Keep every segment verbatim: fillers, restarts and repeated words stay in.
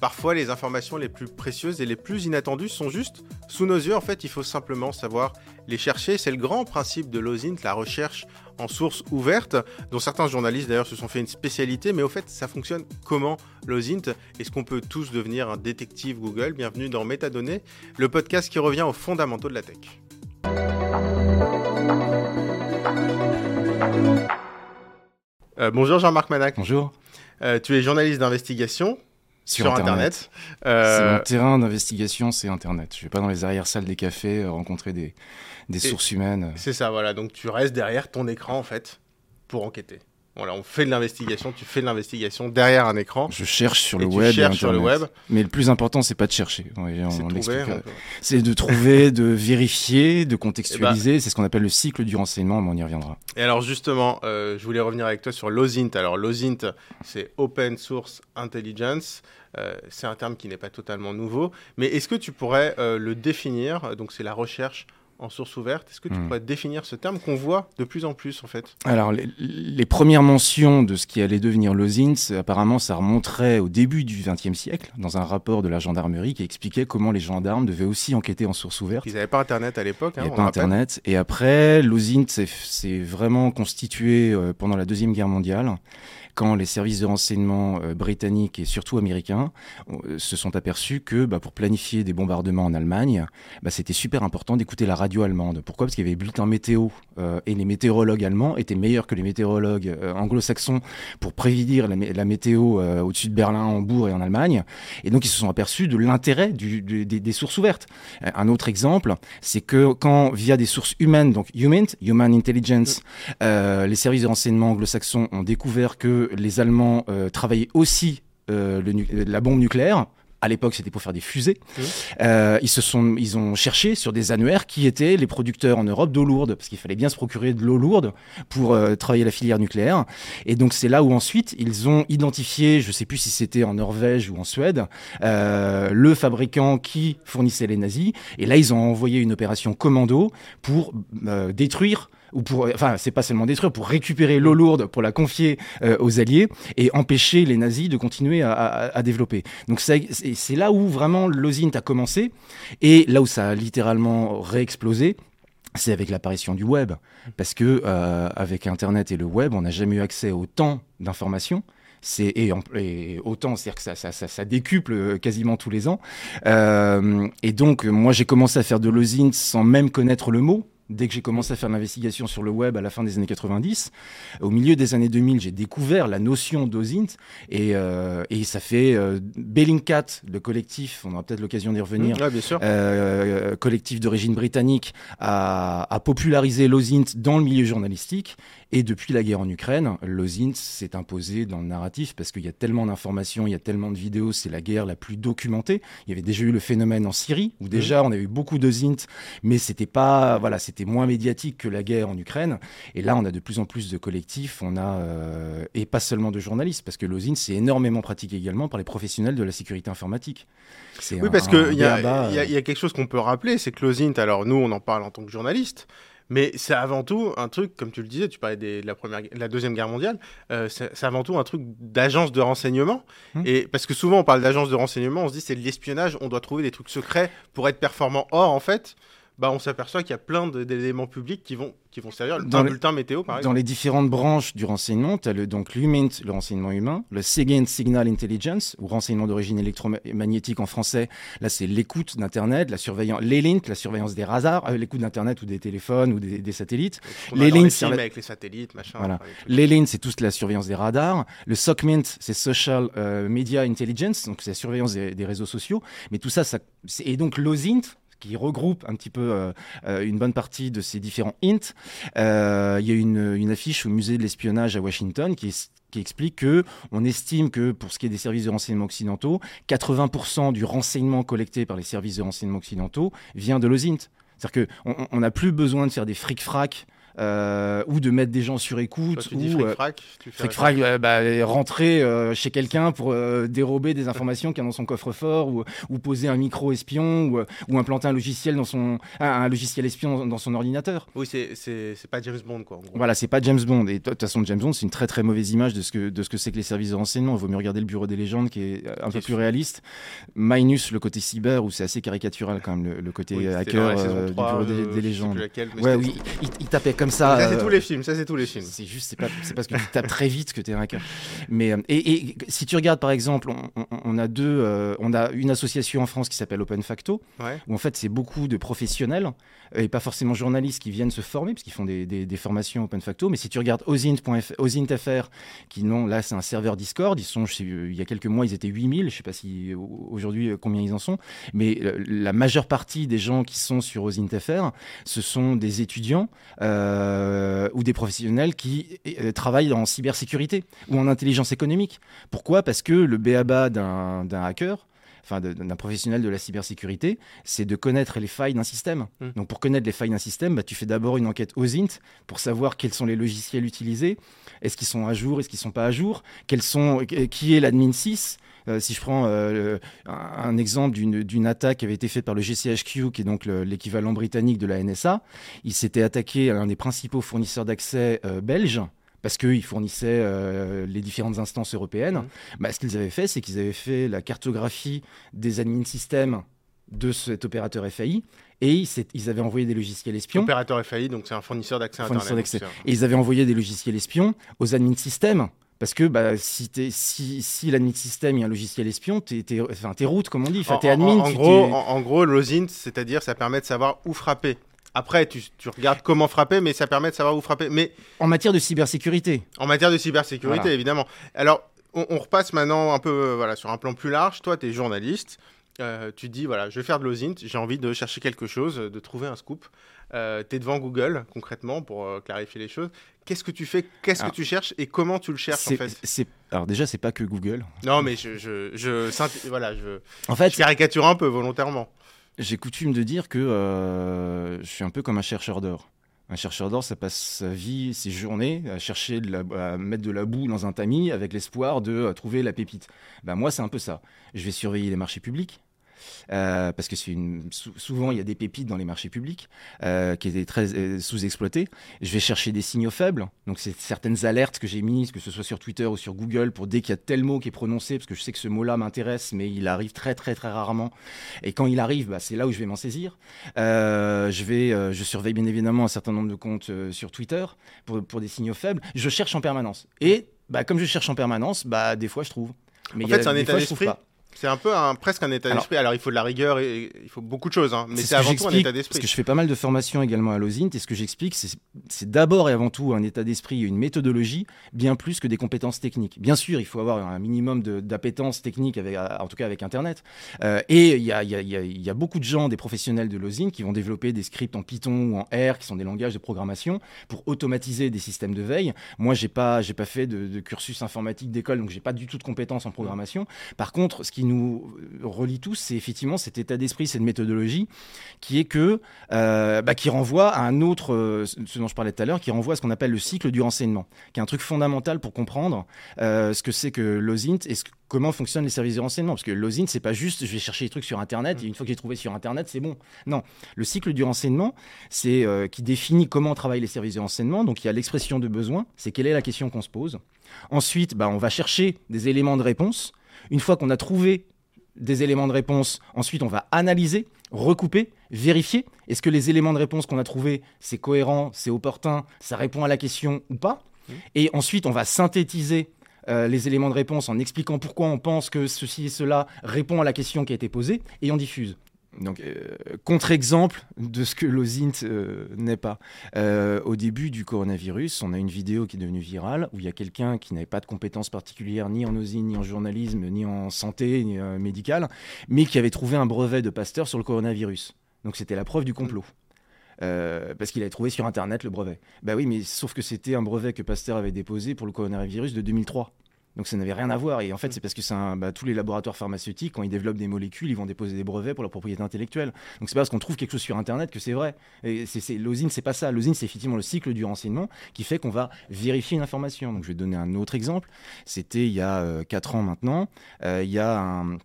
Parfois, les informations les plus précieuses et les plus inattendues sont juste sous nos yeux. En fait, il faut simplement savoir les chercher. C'est le grand principe de l'OSINT, la recherche en source ouverte, dont certains journalistes d'ailleurs se sont fait une spécialité. Mais au fait, ça fonctionne comment l'OSINT? Est-ce qu'on peut tous devenir un détective Google? Bienvenue dans Métadonnée, le podcast qui revient aux fondamentaux de la tech. Euh, bonjour Jean-Marc Manach. Bonjour. Euh, tu es journaliste d'investigation. Sur, sur Internet. Internet. Euh... C'est mon terrain d'investigation, c'est Internet. Je ne vais pas dans les arrières-salles des cafés rencontrer des, des sources humaines. C'est ça, voilà. Donc, tu restes derrière ton écran, en fait, pour enquêter. Voilà, on fait de l'investigation, tu fais de l'investigation derrière un écran. Je cherche sur le web. Internet. Sur le web. Mais le plus important, c'est pas de chercher. Ouais, on, c'est, on trouver, on peut... c'est de trouver, de vérifier, de contextualiser. Bah... C'est ce qu'on appelle le cycle du renseignement, mais on y reviendra. Et alors justement, euh, je voulais revenir avec toi sur l'OSINT. Alors l'OSINT, c'est Open Source Intelligence. Euh, c'est un terme qui n'est pas totalement nouveau. Mais est-ce que tu pourrais euh, le définir? Donc c'est la recherche en source ouverte. Est-ce que tu mmh. pourrais définir ce terme qu'on voit de plus en plus, en fait? Alors, les, les premières mentions de ce qui allait devenir l'OSINT, apparemment, ça remonterait au début du vingtième siècle, dans un rapport de la gendarmerie qui expliquait comment les gendarmes devaient aussi enquêter en source ouverte. Ils n'avaient pas Internet à l'époque. Hein, Ils n'avaient pas Internet. Et après, l'OSINT s'est, s'est vraiment constitué euh, pendant la Deuxième Guerre mondiale, quand les services de renseignement euh, britanniques et surtout américains euh, se sont aperçus que bah, pour planifier des bombardements en Allemagne, bah, c'était super important d'écouter la radio allemande. Pourquoi ? Parce qu'il y avait bulletin météo euh, et les météorologues allemands étaient meilleurs que les météorologues euh, anglo-saxons pour prédire la, la météo euh, au-dessus de Berlin, Hambourg et en Allemagne. Et donc, ils se sont aperçus de l'intérêt du, du, des, des sources ouvertes. Euh, un autre exemple, c'est que quand, via des sources humaines, donc HUMINT, Human Intelligence, euh, les services de renseignement anglo-saxons ont découvert que les Allemands euh, travaillaient aussi euh, le nu- la bombe nucléaire. À l'époque, c'était pour faire des fusées. Mmh. Euh, ils se sont, ils ont cherché sur des annuaires qui étaient les producteurs en Europe d'eau lourde, parce qu'il fallait bien se procurer de l'eau lourde pour euh, travailler la filière nucléaire. Et donc, c'est là où ensuite, ils ont identifié, je ne sais plus si c'était en Norvège ou en Suède, euh, le fabricant qui fournissait les nazis. Et là, ils ont envoyé une opération commando pour euh, détruire ou pour, enfin, c'est pas seulement détruire, pour récupérer l'eau lourde, pour la confier euh, aux Alliés et empêcher les nazis de continuer à, à, à développer. Donc ça, c'est là où vraiment l'OSINT a commencé et là où ça a littéralement réexplosé. C'est avec l'apparition du web, parce que euh, avec Internet et le web, on n'a jamais eu accès à autant d'informations. C'est, et, en, et autant, c'est-à-dire que ça, ça, ça, ça décuple quasiment tous les ans. Euh, et donc, moi, j'ai commencé à faire de l'OSINT sans même connaître le mot. Dès que j'ai commencé à faire l'investigation sur le web à la fin des années quatre-vingt-dix, au milieu des années deux mille, j'ai découvert la notion d'OSINT et, euh, et ça fait euh, Bellingcat, le collectif, on aura peut-être l'occasion d'y revenir, mmh, là, bien sûr. Euh, collectif d'origine britannique, a, a popularisé l'OSINT dans le milieu journalistique. Et depuis la guerre en Ukraine, l'OSINT s'est imposé dans le narratif parce qu'il y a tellement d'informations, il y a tellement de vidéos, c'est la guerre la plus documentée. Il y avait déjà eu le phénomène en Syrie, où déjà on avait eu beaucoup d'OSINT, mais c'était pas, voilà, c'était moins médiatique que la guerre en Ukraine. Et là, on a de plus en plus de collectifs, on a, euh, et pas seulement de journalistes, parce que l'OSINT, c'est énormément pratiqué également par les professionnels de la sécurité informatique. C'est oui, un, parce qu'il y, y, euh... y a quelque chose qu'on peut rappeler, c'est que l'OSINT, alors nous, on en parle en tant que journaliste, mais c'est avant tout un truc, comme tu le disais, tu parlais des, de, la première, de la Deuxième Guerre mondiale, euh, c'est, c'est avant tout un truc d'agence de renseignement. Mmh. Et, parce que souvent, on parle d'agence de renseignement, on se dit c'est de l'espionnage, on doit trouver des trucs secrets pour être performant. Or, en fait, bah, on s'aperçoit qu'il y a plein de, d'éléments publics qui vont, qui vont servir. Dans le bulletin météo, par exemple. Dans les différentes branches du renseignement, tu as le, donc l'HUMINT, le renseignement humain, le SIGINT, Signal Intelligence, ou renseignement d'origine électromagnétique en français. Là, c'est l'écoute d'Internet, la surveillance, l'ELINT, la surveillance des radars, euh, l'écoute d'Internet ou des téléphones ou des, des satellites. L'ELINT, c'est la... avec les satellites, machin. Voilà. L'ELINT, c'est toute la surveillance des radars. Le SOCMINT, c'est Social euh, Media Intelligence, donc c'est la surveillance des, des réseaux sociaux. Mais tout ça, ça... et donc l'OSINT, qui regroupe un petit peu euh, une bonne partie de ces différents hints. Euh, il y a une, une affiche au musée de l'espionnage à Washington qui est qui explique qu'on estime que, pour ce qui est des services de renseignement occidentaux, quatre-vingts pour cent du renseignement collecté par les services de renseignement occidentaux vient de l'OSINT. C'est-à-dire qu'on n'a plus besoin de faire des fric-frac euh, ou de mettre des gens sur écoute. Toi, tu ou, dis fric-frac euh, Fric-frac, euh, bah, rentrer euh, chez quelqu'un pour euh, dérober des informations qu'il y a dans son coffre-fort ou, ou poser un micro-espion ou, ou implanter un logiciel, dans son, un logiciel espion dans son ordinateur. Oui, c'est, c'est, c'est pas James Bond, quoi. En gros. Voilà, c'est pas James Bond. Et de toute façon, James Bond, c'est une très très mauvaise image de ce que, de ce que c'est que les services de renseignement. Il vaut mieux regarder le Bureau des légendes qui est un c'est peu sûr. plus réaliste. Minus le côté cyber où c'est assez caricatural quand même, le, le côté oui, hacker euh, trois, du Bureau des, euh, des légendes. Laquelle, ouais, oui, il, il tapait comme ça. Ça c'est euh, tous les films, ça c'est tous les films. C'est juste, c'est pas, c'est parce que tu tapes très vite que t'es un hacker. Mais et, et si tu regardes par exemple, on, on a deux, euh, on a une association en France qui s'appelle Open Facto, ouais. où en fait c'est beaucoup de professionnels et pas forcément journalistes qui viennent se former parce qu'ils font des, des, des formations Open Facto. Mais si tu regardes Osint point F R, Osint point F R, qui non, là c'est un serveur Discord. Ils sont, je sais, il y a quelques mois ils étaient huit mille, je sais pas si aujourd'hui combien ils en sont, mais la majeure partie des gens qui sont sur Osint point F R, ce sont des étudiants. Euh, Euh, ou des professionnels qui euh, travaillent en cybersécurité ou en intelligence économique. Pourquoi ? Parce que le b a ba d'un, d'un hacker, enfin de, d'un professionnel de la cybersécurité, c'est de connaître les failles d'un système. Mmh. Donc pour connaître les failles d'un système, bah, tu fais d'abord une enquête OSINT pour savoir quels sont les logiciels utilisés, est-ce qu'ils sont à jour, est-ce qu'ils ne sont pas à jour, quels sont, qui est l'admin six. Euh, si je prends euh, le, un exemple d'une, d'une attaque qui avait été faite par le G C H Q, qui est donc le, l'équivalent britannique de la N S A, il s'était attaqué à un des principaux fournisseurs d'accès euh, belges, parce qu'ils fournissaient euh, les différentes instances européennes. Mmh. Bah, ce qu'ils avaient fait, c'est qu'ils avaient fait la cartographie des admin systèmes de cet opérateur F A I, et ils, ils avaient envoyé des logiciels espions. Opérateur F A I, donc c'est un fournisseur d'accès à Internet. D'accès. Et ils avaient envoyé des logiciels espions aux admin systèmes. Parce que bah, si, si, si l'admin système est un logiciel espion, t'es, t'es, enfin, t'es root, comme on dit, enfin, t'es admin. En, en, en, gros, en, en gros, l'OSINT, c'est-à-dire ça permet de savoir où frapper. Après, tu, tu regardes comment frapper, mais ça permet de savoir où frapper. Mais en matière de cybersécurité. En matière de cybersécurité, voilà. Évidemment. Alors, on, on repasse maintenant un peu euh, voilà, sur un plan plus large. Toi, t'es journaliste. Euh, tu dis, voilà, je vais faire de l'OSINT, j'ai envie de chercher quelque chose, de trouver un scoop. Euh, tu es devant Google, concrètement, pour euh, clarifier les choses. Qu'est-ce que tu fais ? Qu'est-ce alors, que tu cherches ? Et comment tu le cherches, en fait ? c'est... Alors déjà, c'est pas que Google. Non, mais je, je, je, voilà, je, en fait, je caricature un peu, volontairement. J'ai coutume de dire que euh, je suis un peu comme un chercheur d'or. Un chercheur d'or, ça passe sa vie, ses journées, à chercher, de la, à mettre de la boue dans un tamis avec l'espoir de trouver la pépite. Ben, moi, c'est un peu ça. Je vais surveiller les marchés publics. Euh, parce que c'est une... souvent il y a des pépites dans les marchés publics euh, qui étaient très euh, sous-exploitées. Je vais chercher des signaux faibles, donc c'est certaines alertes que j'ai mises, que ce soit sur Twitter ou sur Google, pour dès qu'il y a tel mot qui est prononcé, parce que je sais que ce mot-là m'intéresse, mais il arrive très très très rarement. Et quand il arrive, bah, c'est là où je vais m'en saisir. Euh, je, vais, euh, je surveille bien évidemment un certain nombre de comptes euh, sur Twitter pour, pour des signaux faibles. Je cherche en permanence. Et bah, comme je cherche en permanence, bah, des fois je trouve. Mais en fait, a, c'est un état d'esprit. C'est un peu un, presque un état alors, d'esprit. Alors, il faut de la rigueur, et, et il faut beaucoup de choses, hein, mais c'est, c'est avant tout un état d'esprit. Parce que je fais pas mal de formations également à l'OSINT, et ce que j'explique, c'est, c'est d'abord et avant tout un état d'esprit et une méthodologie, bien plus que des compétences techniques. Bien sûr, il faut avoir un minimum de, d'appétence technique, avec, en tout cas avec Internet. Euh, et il y a, y, a, y, a, y a beaucoup de gens, des professionnels de l'OSINT, qui vont développer des scripts en Python ou en R, qui sont des langages de programmation, pour automatiser des systèmes de veille. Moi, j'ai pas, j'ai pas fait de, de cursus informatique d'école, donc j'ai pas du tout de compétences en programmation. Par contre, ce qui nous relie tous, c'est effectivement cet état d'esprit, cette méthodologie qui est que, euh, bah, qui renvoie à un autre, euh, ce dont je parlais tout à l'heure, qui renvoie à ce qu'on appelle le cycle du renseignement, qui est un truc fondamental pour comprendre euh, ce que c'est que l'OSINT et ce que, comment fonctionnent les services de renseignement. Parce que l'OSINT, c'est pas juste je vais chercher des trucs sur Internet et une fois que j'ai trouvé sur Internet, c'est bon. Non, le cycle du renseignement, c'est euh, qui définit comment travaillent les services de renseignement. Donc il y a l'expression de besoin, c'est quelle est la question qu'on se pose. Ensuite, bah, on va chercher des éléments de réponse. Une fois qu'on a trouvé des éléments de réponse, ensuite on va analyser, recouper, vérifier. Est-ce que les éléments de réponse qu'on a trouvés, c'est cohérent, c'est opportun, ça répond à la question ou pas ? Et ensuite on va synthétiser euh, les éléments de réponse en expliquant pourquoi on pense que ceci et cela répond à la question qui a été posée et on diffuse. Donc, euh, contre-exemple de ce que l'OSINT euh, n'est pas. Euh, au début du coronavirus, on a une vidéo qui est devenue virale où il y a quelqu'un qui n'avait pas de compétences particulières ni en OSINT, ni en journalisme, ni en santé ni, euh, médicale, mais qui avait trouvé un brevet de Pasteur sur le coronavirus. Donc c'était la preuve du complot. Euh, parce qu'il avait trouvé sur Internet le brevet. Bah oui, mais sauf que c'était un brevet que Pasteur avait déposé pour le coronavirus de deux mille trois. Donc ça n'avait rien à voir. Et en fait, c'est parce que c'est un, bah, tous les laboratoires pharmaceutiques, quand ils développent des molécules, ils vont déposer des brevets pour leur propriété intellectuelle. Donc c'est pas parce qu'on trouve quelque chose sur Internet que c'est vrai. Et c'est, c'est, l'osine, c'est pas ça. L'osine, c'est effectivement le cycle du renseignement qui fait qu'on va vérifier une information. Donc je vais donner un autre exemple. C'était il y a euh, quatre ans maintenant. Euh, il y a un...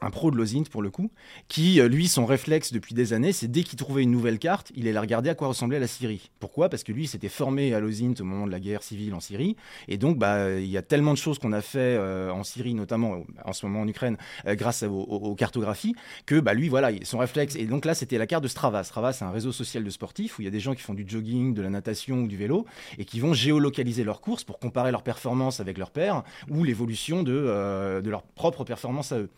un pro de l'OSINT pour le coup, qui lui son réflexe depuis des années, c'est dès qu'il trouvait une nouvelle carte, il allait regarder à quoi ressemblait la Syrie. Pourquoi ? Parce que lui il s'était formé à l'OSINT au moment de la guerre civile en Syrie, et donc bah il y a tellement de choses qu'on a fait euh, en Syrie notamment, en ce moment en Ukraine, euh, grâce à, aux, aux cartographies, que bah lui voilà son réflexe. Et donc là c'était la carte de Strava. Strava c'est un réseau social de sportifs où il y a des gens qui font du jogging, de la natation ou du vélo et qui vont géolocaliser leurs courses pour comparer leurs performances avec leurs pairs ou l'évolution de euh, de leur propre performance à eux.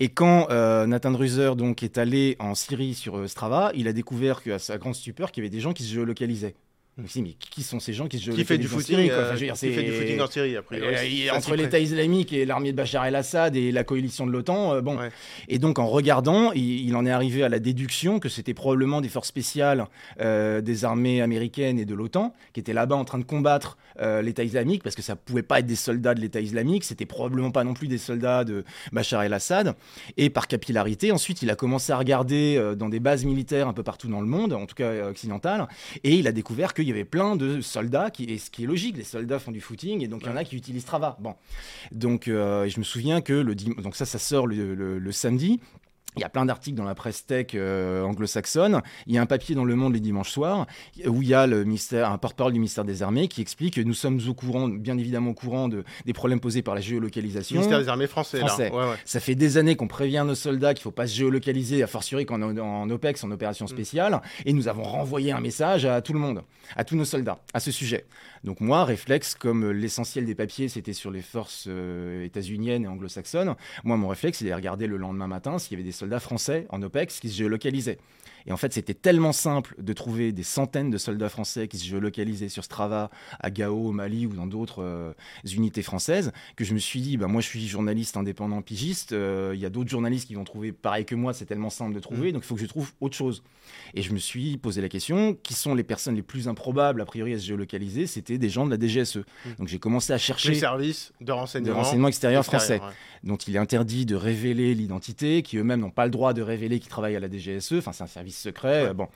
Et quand euh, Nathan Ruser donc, est allé en Syrie sur euh, Strava, il a découvert qu'à sa grande stupeur qu'il y avait des gens qui se géolocalisaient. Donc, si, mais qui sont ces gens qui se géolocalisent qui fait du en footing, Syrie quoi enfin, je veux dire, c'est... Qui fait du footing en Syrie, après. Euh, ouais, entre l'État islamique et l'armée de Bachar el-Assad et la coalition de l'OTAN, euh, bon. Ouais. Et donc, en regardant, il, il en est arrivé à la déduction que c'était probablement des forces spéciales euh, des armées américaines et de l'OTAN qui étaient là-bas en train de combattre euh, l'État islamique, parce que ça pouvait pas être des soldats de l'État islamique, c'était probablement pas non plus des soldats de Bachar el-Assad. Et par capillarité, ensuite, il a commencé à regarder euh, dans des bases militaires un peu partout dans le monde, en tout cas occidentales, et il a découvert que il y avait plein de soldats, qui, et ce qui est logique, les soldats font du footing, et donc il ouais. y en a qui utilisent Strava. Bon. Donc euh, je me souviens que le dim- donc ça, ça sort le, le, le samedi. Il y a plein d'articles dans la presse tech euh, anglo-saxonne. Il y a un papier dans Le Monde les dimanches soirs où il y a le ministère, un porte-parole du ministère des Armées qui explique que nous sommes au courant, bien évidemment au courant de, des problèmes posés par la géolocalisation. Le ministère des Armées français. français. Là. Ouais, ouais. Ça fait des années qu'on prévient nos soldats qu'il ne faut pas se géolocaliser, a fortiori qu'en en OPEX, en opération spéciale. Mmh. Et nous avons renvoyé un message à tout le monde, à tous nos soldats, à ce sujet. Donc moi, réflexe, comme l'essentiel des papiers, c'était sur les forces euh, états-uniennes et anglo-saxonnes, moi, mon réflexe, c'est de regarder le lendemain matin s'il y avait des soldats soldats français en OPEX qui se géolocalisaient. Et en fait, c'était tellement simple de trouver des centaines de soldats français qui se géolocalisaient sur Strava, à Gao, au Mali ou dans d'autres euh, unités françaises, que je me suis dit, bah, moi je suis journaliste indépendant pigiste, il euh, y a d'autres journalistes qui vont trouver pareil que moi, c'est tellement simple de trouver, mmh. donc il faut que je trouve autre chose. Et je me suis posé la question, qui sont les personnes les plus improbables a priori à se géolocaliser ? C'était des gens de la D G S E. Mmh. Donc j'ai commencé à chercher... Les services de renseignement, de renseignement extérieur, extérieur français, ouais. dont il est interdit de révéler l'identité, qui eux-mêmes n'ont pas le droit de révéler qu'ils travaillent à la D G S E, enfin c'est un service secret, ouais. bon.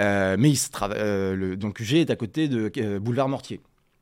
Euh, mais il se trava- euh, le, donc U G est à côté de euh, boulevard Mortier.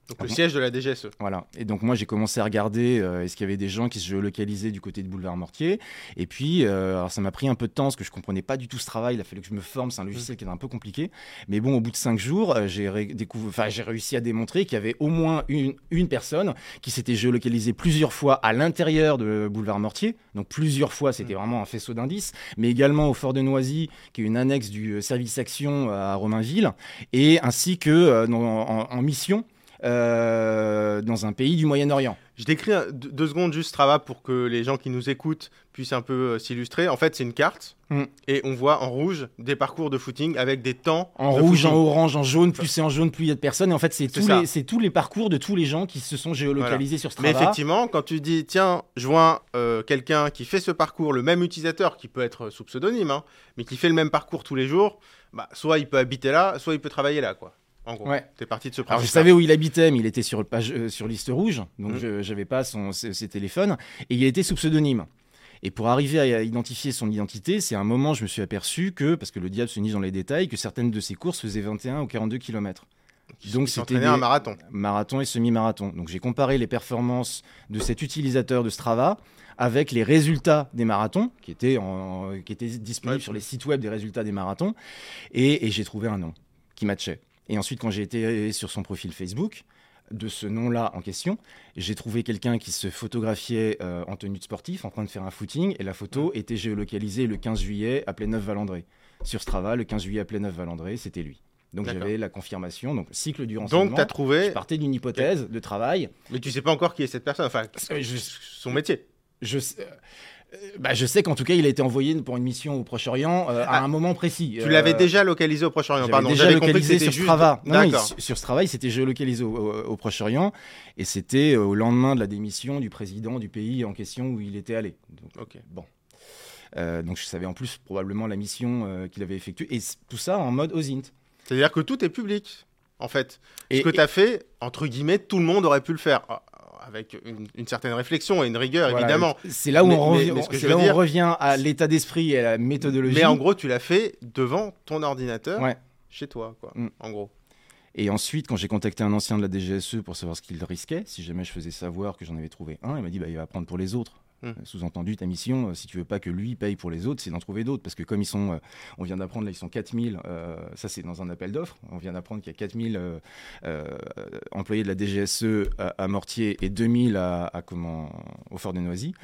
Donc ah le bon. siège de la D G S E. Voilà. Et donc moi j'ai commencé à regarder euh, est-ce qu'il y avait des gens qui se géolocalisaient du côté de boulevard Mortier. Et puis euh, alors ça m'a pris un peu de temps parce que je comprenais pas du tout ce travail. Il a fallu que je me forme. C'est un logiciel mmh. qui était un peu compliqué. Mais bon, au bout de cinq jours, euh, j'ai, ré- découvre... enfin, j'ai réussi à démontrer qu'il y avait au moins une, une personne qui s'était géolocalisée plusieurs fois à l'intérieur de boulevard Mortier. Donc plusieurs fois, c'était mmh. vraiment un faisceau d'indices. Mais également au Fort de Noisy, qui est une annexe du service action à Romainville, et ainsi que euh, dans, en, en mission. Euh, dans un pays du Moyen-Orient. Je décris un, deux secondes juste Strava pour que les gens qui nous écoutent puissent un peu euh, s'illustrer. En fait, c'est une carte mm. et on voit en rouge des parcours de footing avec des temps. En rouge, footing. En orange, en jaune, plus c'est en jaune, plus il y a de personnes. Et en fait, c'est, c'est, tous les, c'est tous les parcours de tous les gens qui se sont géolocalisés voilà. sur Strava. Mais effectivement, quand tu dis, tiens, je vois euh, quelqu'un qui fait ce parcours, le même utilisateur qui peut être sous pseudonyme, hein, mais qui fait le même parcours tous les jours, bah, soit il peut habiter là, soit il peut travailler là, quoi. En gros, ouais. t'es parti de ce principe. Alors, je savais où il habitait, mais il était sur, le page, euh, sur liste rouge, donc mmh. je, j'avais pas son, ses, ses téléphones, et il était sous pseudonyme. Et pour arriver à identifier son identité, c'est à un moment, je me suis aperçu que, parce que le diable se niche dans les détails, que certaines de ses courses faisaient vingt et un ou quarante-deux kilomètres. Donc c'était des... un marathon. Marathon et semi-marathon. Donc j'ai comparé les performances de cet utilisateur de Strava avec les résultats des marathons qui étaient, en... qui étaient disponibles ouais. sur les sites web des résultats des marathons, et, et j'ai trouvé un nom qui matchait. Et ensuite, quand j'ai été sur son profil Facebook, de ce nom-là en question, j'ai trouvé quelqu'un qui se photographiait euh, en tenue de sportif, en train de faire un footing, et la photo était géolocalisée le quinze juillet à Pléneuf-Valandré. Sur Strava, le quinze juillet à Pléneuf-Valandré, c'était lui. Donc D'accord. j'avais la confirmation, donc cycle du renseignement. Donc t'as trouvé... Je partais d'une hypothèse de travail. Mais tu sais pas encore qui est cette personne, enfin, je... son métier. Je sais... Bah, je sais qu'en tout cas, il a été envoyé pour une mission au Proche-Orient euh, ah, à un moment précis. Tu l'avais euh, déjà localisé au Proche-Orient, pardon. Déjà j'avais compris que c'était sur juste... Strava. Non, D'accord. Non, il, sur Strava, il s'était géolocalisé au, au, au Proche-Orient et c'était au lendemain de la démission du président du pays en question où il était allé. Donc, okay. Bon. Euh, donc je savais en plus probablement la mission euh, qu'il avait effectuée, et tout ça en mode OSINT. C'est-à-dire que tout est public, en fait. Et, ce que tu as et... fait, entre guillemets, tout le monde aurait pu le faire. Avec une, une certaine réflexion et une rigueur, voilà, évidemment. C'est là où, mais, on, revient, mais, mais ce que c'est là où dire, on revient à l'état d'esprit et à la méthodologie. Mais en gros, tu l'as fait devant ton ordinateur, ouais. Chez toi, quoi, mm. en gros. Et ensuite, quand j'ai contacté un ancien de la D G S E pour savoir ce qu'il risquait, si jamais je faisais savoir que j'en avais trouvé un, il m'a dit bah, « il va prendre pour les autres ». Mmh. Sous-entendu, ta mission, si tu veux pas que lui paye pour les autres, c'est d'en trouver d'autres, parce que comme ils sont, euh, on vient d'apprendre là, ils sont quatre mille, euh, ça c'est dans un appel d'offres, on vient d'apprendre qu'il y a quatre mille euh, euh, employés de la D G S E à, à Mortier et deux mille à, à comment, au Fort de Noisy.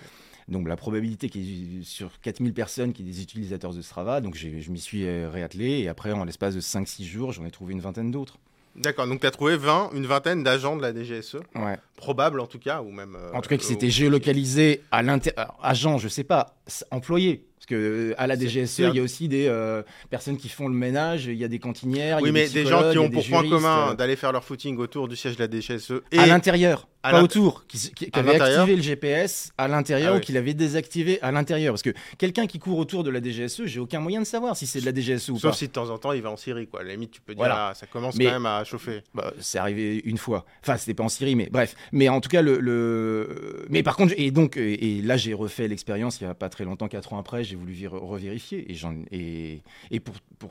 Donc la probabilité qu'il y ait sur quatre mille personnes qui aient des utilisateurs de Strava, donc j'ai, je m'y suis réattelé, et après en l'espace de cinq six jours, j'en ai trouvé une vingtaine d'autres. D'accord, donc tu as trouvé vingt, une vingtaine d'agents de la D G S E, ouais. Probable en tout cas, ou même... Euh, en tout cas, qui euh, s'étaient géolocalisés à l'intérieur, agents, je ne sais pas, employés, parce qu'à euh, la D G S E, il y a aussi des euh, personnes qui font le ménage, il y a des cantinières, il oui, y a des Oui, mais des gens qui ont pour juristes, point commun euh... d'aller faire leur footing autour du siège de la D G S E. Et... à l'intérieur, à pas l'int... autour, qui, qui, qui avait activé le G P S à l'intérieur, ah, ou oui. qui l'avait désactivé à l'intérieur, parce que quelqu'un qui court autour de la D G S E, j'ai aucun moyen de savoir si c'est de la D G S E ou Sauf pas. Sauf si de temps en temps, il va en Syrie, quoi. À la limite, tu peux dire, voilà. ah, ça commence mais... quand même à... chauffé. Bah, c'est arrivé une fois. Enfin, c'était pas en Syrie, mais bref. Mais en tout cas, le. le... Mais par contre, et donc, et, et là, j'ai refait l'expérience il y a pas très longtemps, quatre ans après, j'ai voulu vir- revérifier. Et, j'en, et, et pour, pour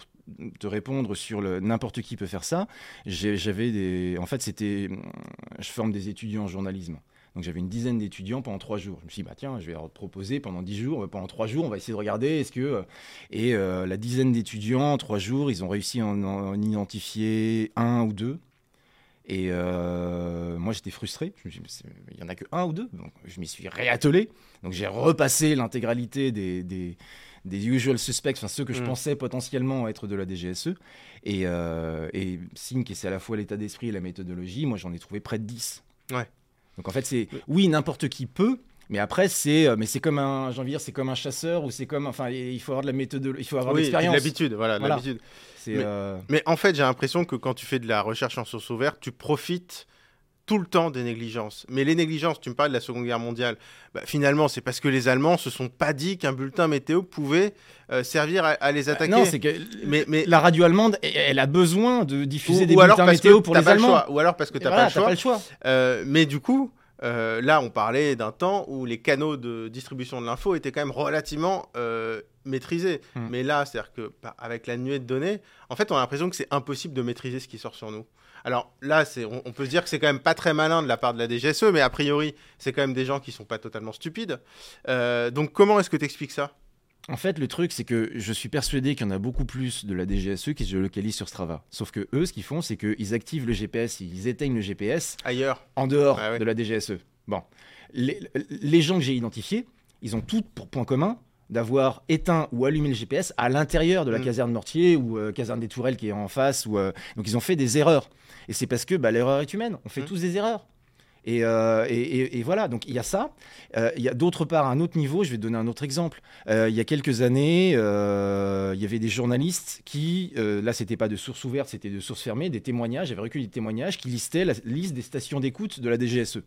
te répondre sur le n'importe qui peut faire ça, j'ai, j'avais des. En fait, c'était. Je forme des étudiants en journalisme. Donc j'avais une dizaine d'étudiants pendant trois jours. Je me suis dit, bah, tiens, je vais leur proposer pendant dix jours, pendant trois jours, on va essayer de regarder, est-ce que... Et euh, la dizaine d'étudiants, en trois jours, ils ont réussi à en, en identifier un ou deux. Et euh, moi, j'étais frustré. Je me suis dit, il n'y en a que un ou deux. Donc je m'y suis réattelé. Donc j'ai repassé l'intégralité des... des des usual suspects, enfin ceux que je mmh. pensais potentiellement être de la D G S E. Et, euh, et signe que c'est à la fois l'état d'esprit et la méthodologie, moi j'en ai trouvé près de dix. Ouais. Donc en fait, c'est oui, n'importe qui peut, mais après c'est mais c'est comme un j'ai envie de dire c'est comme un chasseur ou c'est comme enfin il faut avoir de la méthode, il faut avoir oui, de l'expérience, l'habitude, voilà, voilà. l'habitude. C'est mais, euh... mais en fait, j'ai l'impression que quand tu fais de la recherche en source ouverte, tu profites tout le temps des négligences. Mais les négligences, tu me parles de la Seconde Guerre mondiale, bah, finalement, c'est parce que les Allemands ne se sont pas dit qu'un bulletin météo pouvait euh, servir à, à les attaquer. Bah non, c'est que mais, mais... la radio allemande, elle a besoin de diffuser ou, des ou bulletins météo pour les Allemands. Le ou alors parce que tu n'as voilà, pas, pas le choix. Euh, mais du coup, euh, là, on parlait d'un temps où les canaux de distribution de l'info étaient quand même relativement euh, maîtrisés. Hum. Mais là, c'est-à-dire que bah, avec la nuée de données, en fait, on a l'impression que c'est impossible de maîtriser ce qui sort sur nous. Alors là, c'est, on, on peut se dire que c'est quand même pas très malin de la part de la D G S E, mais a priori, c'est quand même des gens qui sont pas totalement stupides. Euh, donc comment est-ce que tu expliques ça ? En fait, le truc, c'est que je suis persuadé qu'il y en a beaucoup plus de la D G S E qui se localisent sur Strava. Sauf que eux, ce qu'ils font, c'est qu'ils activent le G P S, ils éteignent le G P S ailleurs, en dehors ah ouais. de la D G S E. Bon, les, les gens que j'ai identifiés, ils ont tous pour point commun d'avoir éteint ou allumé le G P S à l'intérieur de la mmh. caserne Mortier ou euh, caserne des Tourelles qui est en face. Ou, euh... Donc, ils ont fait des erreurs. Et c'est parce que bah, l'erreur est humaine. On fait mmh. tous des erreurs. Et, euh, et, et, et voilà, donc il y a ça. Euh, il y a d'autre part, à un autre niveau, je vais te donner un autre exemple. Euh, il y a quelques années, euh, il y avait des journalistes qui, euh, là, c'était pas de sources ouvertes, c'était de sources fermées, des témoignages, j'avais recueilli des témoignages qui listaient la liste des stations d'écoute de la D G S E. Mmh.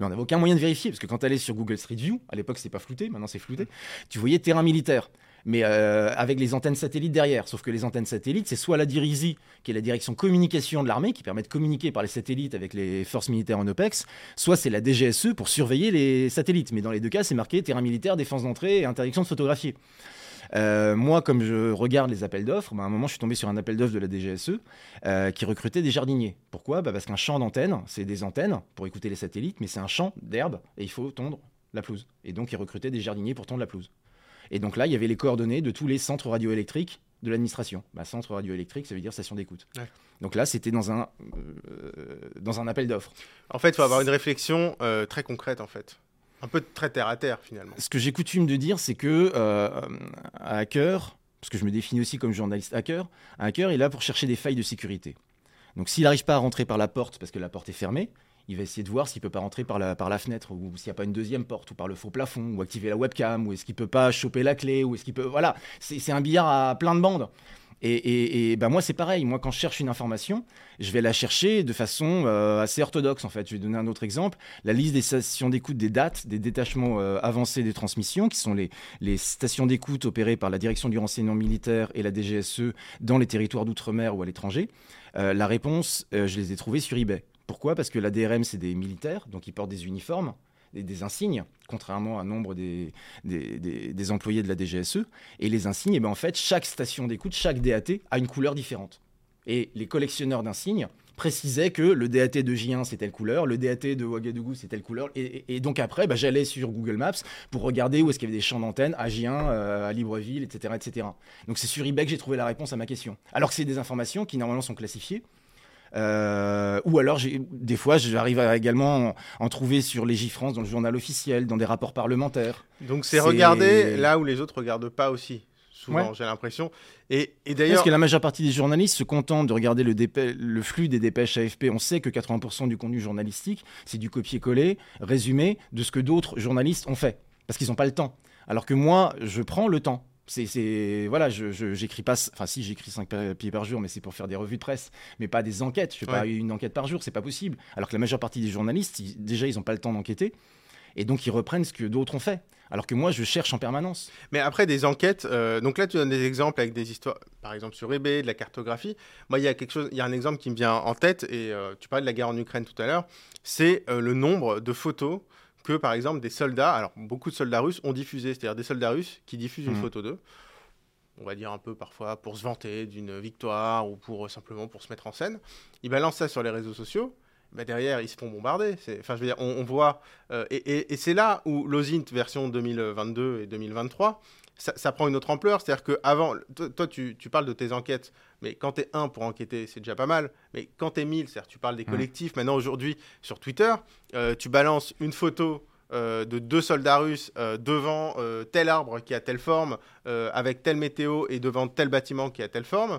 Mais on n'avait aucun moyen de vérifier, parce que quand tu allais sur Google Street View, à l'époque c'était pas flouté, maintenant c'est flouté, tu voyais terrain militaire, mais euh, avec les antennes satellites derrière. Sauf que les antennes satellites, c'est soit la DIRISI, qui est la direction communication de l'armée, qui permet de communiquer par les satellites avec les forces militaires en OPEX, soit c'est la D G S E pour surveiller les satellites. Mais dans les deux cas, c'est marqué terrain militaire, défense d'entrée et interdiction de photographier. Euh, moi, comme je regarde les appels d'offres, bah, à un moment, je suis tombé sur un appel d'offres de la D G S E euh, qui recrutait des jardiniers. Pourquoi ? Bah, parce qu'un champ d'antenne, c'est des antennes pour écouter les satellites, mais c'est un champ d'herbe et il faut tondre la pelouse. Et donc, ils recrutaient des jardiniers pour tondre la pelouse. Et donc là, il y avait les coordonnées de tous les centres radioélectriques de l'administration. Bah, centre radioélectrique, ça veut dire station d'écoute. Ouais. Donc là, c'était dans un, euh, dans un appel d'offres. En fait, il faut avoir une réflexion euh, très concrète, en fait. Un peu très terre à terre, finalement. Ce que j'ai coutume de dire, c'est que euh, un hacker, parce que je me définis aussi comme journaliste hacker, un hacker est là pour chercher des failles de sécurité. Donc s'il n'arrive pas à rentrer par la porte, parce que la porte est fermée, il va essayer de voir s'il peut pas rentrer par la, par la fenêtre, ou s'il n'y a pas une deuxième porte, ou par le faux plafond, ou activer la webcam, ou est-ce qu'il peut pas choper la clé, ou est-ce qu'il peut... Voilà, c'est, c'est un billard à plein de bandes. Et, et, et ben moi, c'est pareil. Moi, quand je cherche une information, je vais la chercher de façon euh, assez orthodoxe, en fait. Je vais donner un autre exemple. La liste des stations d'écoute, des dates, des détachements euh, avancés des transmissions, qui sont les, les stations d'écoute opérées par la direction du renseignement militaire et la D G S E dans les territoires d'outre-mer ou à l'étranger. Euh, la réponse, euh, je les ai trouvées sur eBay. Pourquoi ? Parce que la D R M, c'est des militaires, donc ils portent des uniformes, et des insignes, contrairement à nombre des, des, des, des employés de la D G S E. Et les insignes, eh ben en fait, chaque station d'écoute, chaque D A T a une couleur différente. Et les collectionneurs d'insignes précisaient que le D A T de J un, c'est telle couleur, le D A T de Ouagadougou, c'est telle couleur. Et, et, et donc après, bah, j'allais sur Google Maps pour regarder où est-ce qu'il y avait des champs d'antenne à J un, euh, à Libreville, et cetera, et cetera. Donc c'est sur eBay que j'ai trouvé la réponse à ma question. Alors que c'est des informations qui, normalement, sont classifiées. Euh, ou alors, j'ai, des fois, j'arrive à également en, en trouver sur Légifrance, dans le journal officiel, dans des rapports parlementaires. Donc, c'est, c'est... regarder là où les autres ne regardent pas aussi, souvent, ouais. J'ai l'impression. Et, et d'ailleurs... Parce que la majeure partie des journalistes se contentent de regarder le, dép- le flux des dépêches A F P. On sait que quatre-vingts pour cent du contenu journalistique, c'est du copier-coller, résumé de ce que d'autres journalistes ont fait, parce qu'ils n'ont pas le temps. Alors que moi, je prends le temps. C'est, c'est, voilà, je, je, j'écris pas, enfin si j'écris cinq papiers par jour, mais c'est pour faire des revues de presse, mais pas des enquêtes. Je fais ouais. pas une enquête par jour, c'est pas possible. Alors que la majeure partie des journalistes, ils, déjà, ils n'ont pas le temps d'enquêter, et donc ils reprennent ce que d'autres ont fait. Alors que moi, je cherche en permanence. Mais après des enquêtes, euh, donc là, tu donnes des exemples avec des histoires, par exemple sur eBay, de la cartographie. Moi, il y a quelque chose, il y a un exemple qui me vient en tête, et euh, tu parlais de la guerre en Ukraine tout à l'heure. C'est euh, le nombre de photos que, par exemple, des soldats, alors beaucoup de soldats russes ont diffusé, c'est-à-dire des soldats russes qui diffusent mmh. une photo d'eux, on va dire un peu parfois pour se vanter d'une victoire ou pour simplement pour se mettre en scène, ils balancent ça sur les réseaux sociaux, bah derrière, ils se font bombarder. C'est, enfin, je veux dire, on, on voit... Euh, et, et, et c'est là où l'OSINT version deux mille vingt-deux et deux mille vingt-trois, ça, ça prend une autre ampleur. C'est-à-dire qu'avant, toi, toi tu, tu parles de tes enquêtes, mais quand t'es un pour enquêter, c'est déjà pas mal. Mais quand t'es mille, c'est-à-dire tu parles des collectifs. Maintenant, aujourd'hui, sur Twitter, euh, tu balances une photo euh, de deux soldats russes euh, devant euh, tel arbre qui a telle forme, euh, avec telle météo et devant tel bâtiment qui a telle forme.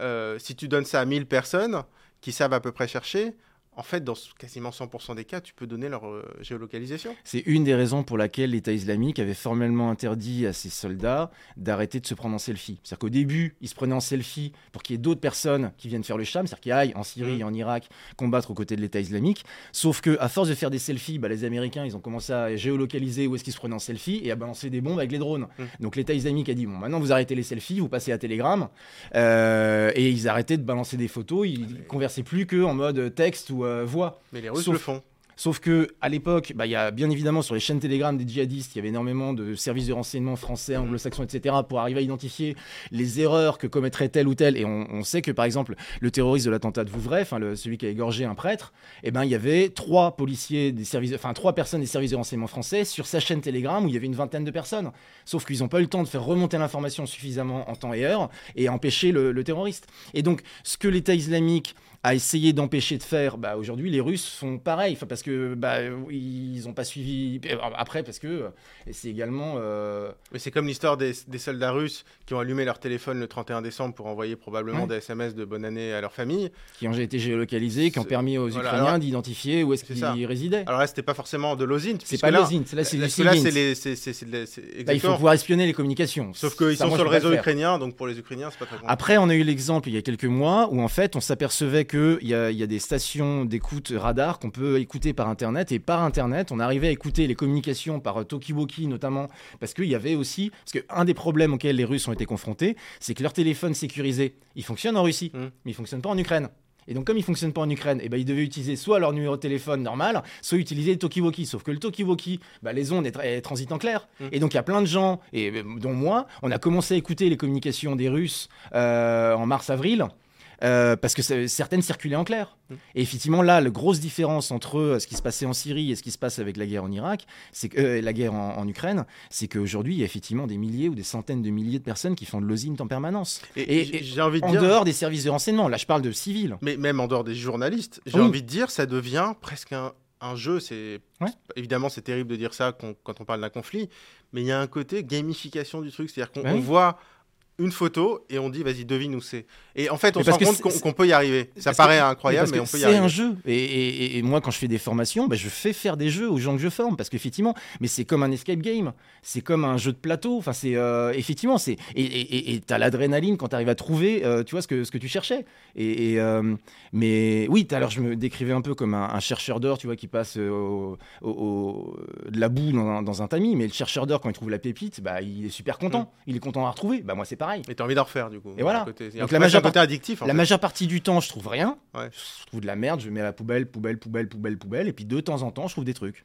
Euh, si tu donnes ça à mille personnes qui savent à peu près chercher... En fait, dans quasiment cent pour cent des cas, tu peux donner leur euh, géolocalisation. C'est une des raisons pour laquelle l'État islamique avait formellement interdit à ses soldats d'arrêter de se prendre en selfie. C'est-à-dire qu'au début, ils se prenaient en selfie pour qu'il y ait d'autres personnes qui viennent faire le sham, c'est-à-dire qu'ils aillent en Syrie mmh. et en Irak combattre aux côtés de l'État islamique. Sauf qu'à force de faire des selfies, bah, les Américains, ils ont commencé à géolocaliser où est-ce qu'ils se prenaient en selfie et à balancer des bombes avec les drones. Mmh. Donc l'État islamique a dit, bon, maintenant vous arrêtez les selfies, vous passez à Telegram. Euh, et ils arrêtaient de balancer des photos, ils ne conversaient plus qu'en mode texte ou Euh, voix. Mais les Russes sauf, le font. Sauf qu'à l'époque, bah, y a, bien évidemment, sur les chaînes Telegram des djihadistes, il y avait énormément de services de renseignement français, anglo-saxons, et cetera, pour arriver à identifier les erreurs que commettrait tel ou tel. Et on, on sait que, par exemple, le terroriste de l'attentat de Vouvray, le, celui qui a égorgé un prêtre, eh ben, il y avait trois policiers, des services, enfin trois personnes des services de renseignement français sur sa chaîne Telegram où il y avait une vingtaine de personnes. Sauf qu'ils n'ont pas eu le temps de faire remonter l'information suffisamment en temps et heure et empêcher le, le terroriste. Et donc, ce que l'État islamique à essayer d'empêcher de faire, bah, aujourd'hui, les Russes font pareil, parce que bah, ils n'ont pas suivi... Après, parce que c'est également... Euh... Mais c'est comme l'histoire des, des soldats russes qui ont allumé leur téléphone le trente et un décembre pour envoyer probablement ouais. des S M S de bonne année à leur famille. Qui ont été géolocalisés, c'est... qui ont permis aux voilà, Ukrainiens alors... d'identifier où est-ce c'est qu'ils ça. résidaient. Alors là, c'était pas forcément de l'OSINT. C'est pas là, l'OSINT, là, c'est là, du là, c'est les, c'est, c'est, c'est, c'est bah, il faut pouvoir espionner les communications. Sauf qu'ils sont moi, sur le réseau ukrainien, donc pour les Ukrainiens, c'est pas très bon. Après, on a eu l'exemple il y a quelques mois où en fait, on s'apercevait qu'il y, y a des stations d'écoute radar qu'on peut écouter par Internet. Et par Internet, on arrivait à écouter les communications par euh, talkie-walkie notamment, parce qu'il y avait aussi... Parce qu'un des problèmes auxquels les Russes ont été confrontés, c'est que leur téléphone sécurisé, il fonctionne en Russie, mmh. mais il ne fonctionne pas en Ukraine. Et donc, comme il ne fonctionne pas en Ukraine, eh ben, ils devaient utiliser soit leur numéro de téléphone normal, soit utiliser le talkie-walkie. Sauf que le talkie-walkie, bah, les ondes, elles transitent en clair. Mmh. Et donc, il y a plein de gens, et, dont moi, on a commencé à écouter les communications des Russes euh, en mars-avril, Euh, parce que ça, certaines circulaient en clair. Et effectivement, là, la grosse différence entre euh, ce qui se passait en Syrie et ce qui se passe avec la guerre en Irak, c'est que, euh, la guerre en, en Ukraine, c'est qu'aujourd'hui, il y a effectivement des milliers ou des centaines de milliers de personnes qui font de l'OSINT en permanence. Et, et, et j'ai envie de en dire... dehors des services de renseignement, là, je parle de civils. Mais même en dehors des journalistes, j'ai oui. envie de dire, ça devient presque un, un jeu. C'est... Ouais. Évidemment, c'est terrible de dire ça quand on parle d'un conflit, mais il y a un côté gamification du truc. C'est-à-dire qu'on ouais. voit... une photo et on dit vas-y devine où c'est. Et en fait on se rend compte qu'on, qu'on peut y arriver. Ça paraît que, incroyable mais, mais on peut y arriver. C'est un jeu et, et, et moi quand je fais des formations, bah, je fais faire des jeux aux gens que je forme parce qu'effectivement, mais c'est comme un escape game, c'est comme un jeu de plateau. Enfin c'est euh, effectivement c'est et, et, et t'as l'adrénaline quand t'arrives à trouver euh, tu vois ce que ce que tu cherchais. Et, et euh, mais oui tout à l'heure je me décrivais un peu comme un, un chercheur d'or tu vois qui passe au, au, au, de la boue dans un, dans un tamis, mais le chercheur d'or quand il trouve la pépite, bah il est super content, mmh. il est content à la retrouver. Bah moi c'est pareil. Et t'as envie d'en refaire du coup. Et voilà. Côté. Donc la majeure part... addictif, en la fait. majeure partie du temps, je trouve rien. Ouais. Je trouve de la merde, je mets à la poubelle, poubelle, poubelle, poubelle, poubelle, et puis de temps en temps, je trouve des trucs.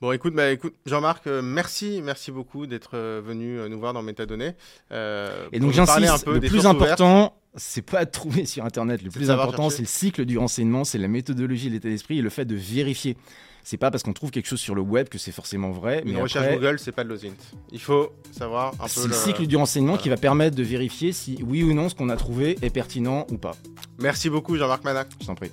Bon, écoute, bah, écoute Jean-Marc, euh, merci, merci beaucoup d'être euh, venu euh, nous voir dans Métadonnée. Euh, et donc j'insiste, le plus important, ouvertes. c'est pas de trouver sur Internet. Le c'est plus important, chercher. c'est le cycle du renseignement, c'est la méthodologie, l'état d'esprit et le fait de vérifier. C'est pas parce qu'on trouve quelque chose sur le web que c'est forcément vrai. Une mais recherche après, Google, c'est pas de l'OSINT. Il faut savoir un c'est peu le... C'est le cycle du renseignement voilà. qui va permettre de vérifier si oui ou non ce qu'on a trouvé est pertinent ou pas. Merci beaucoup Jean-Marc Manach. Je t'en prie.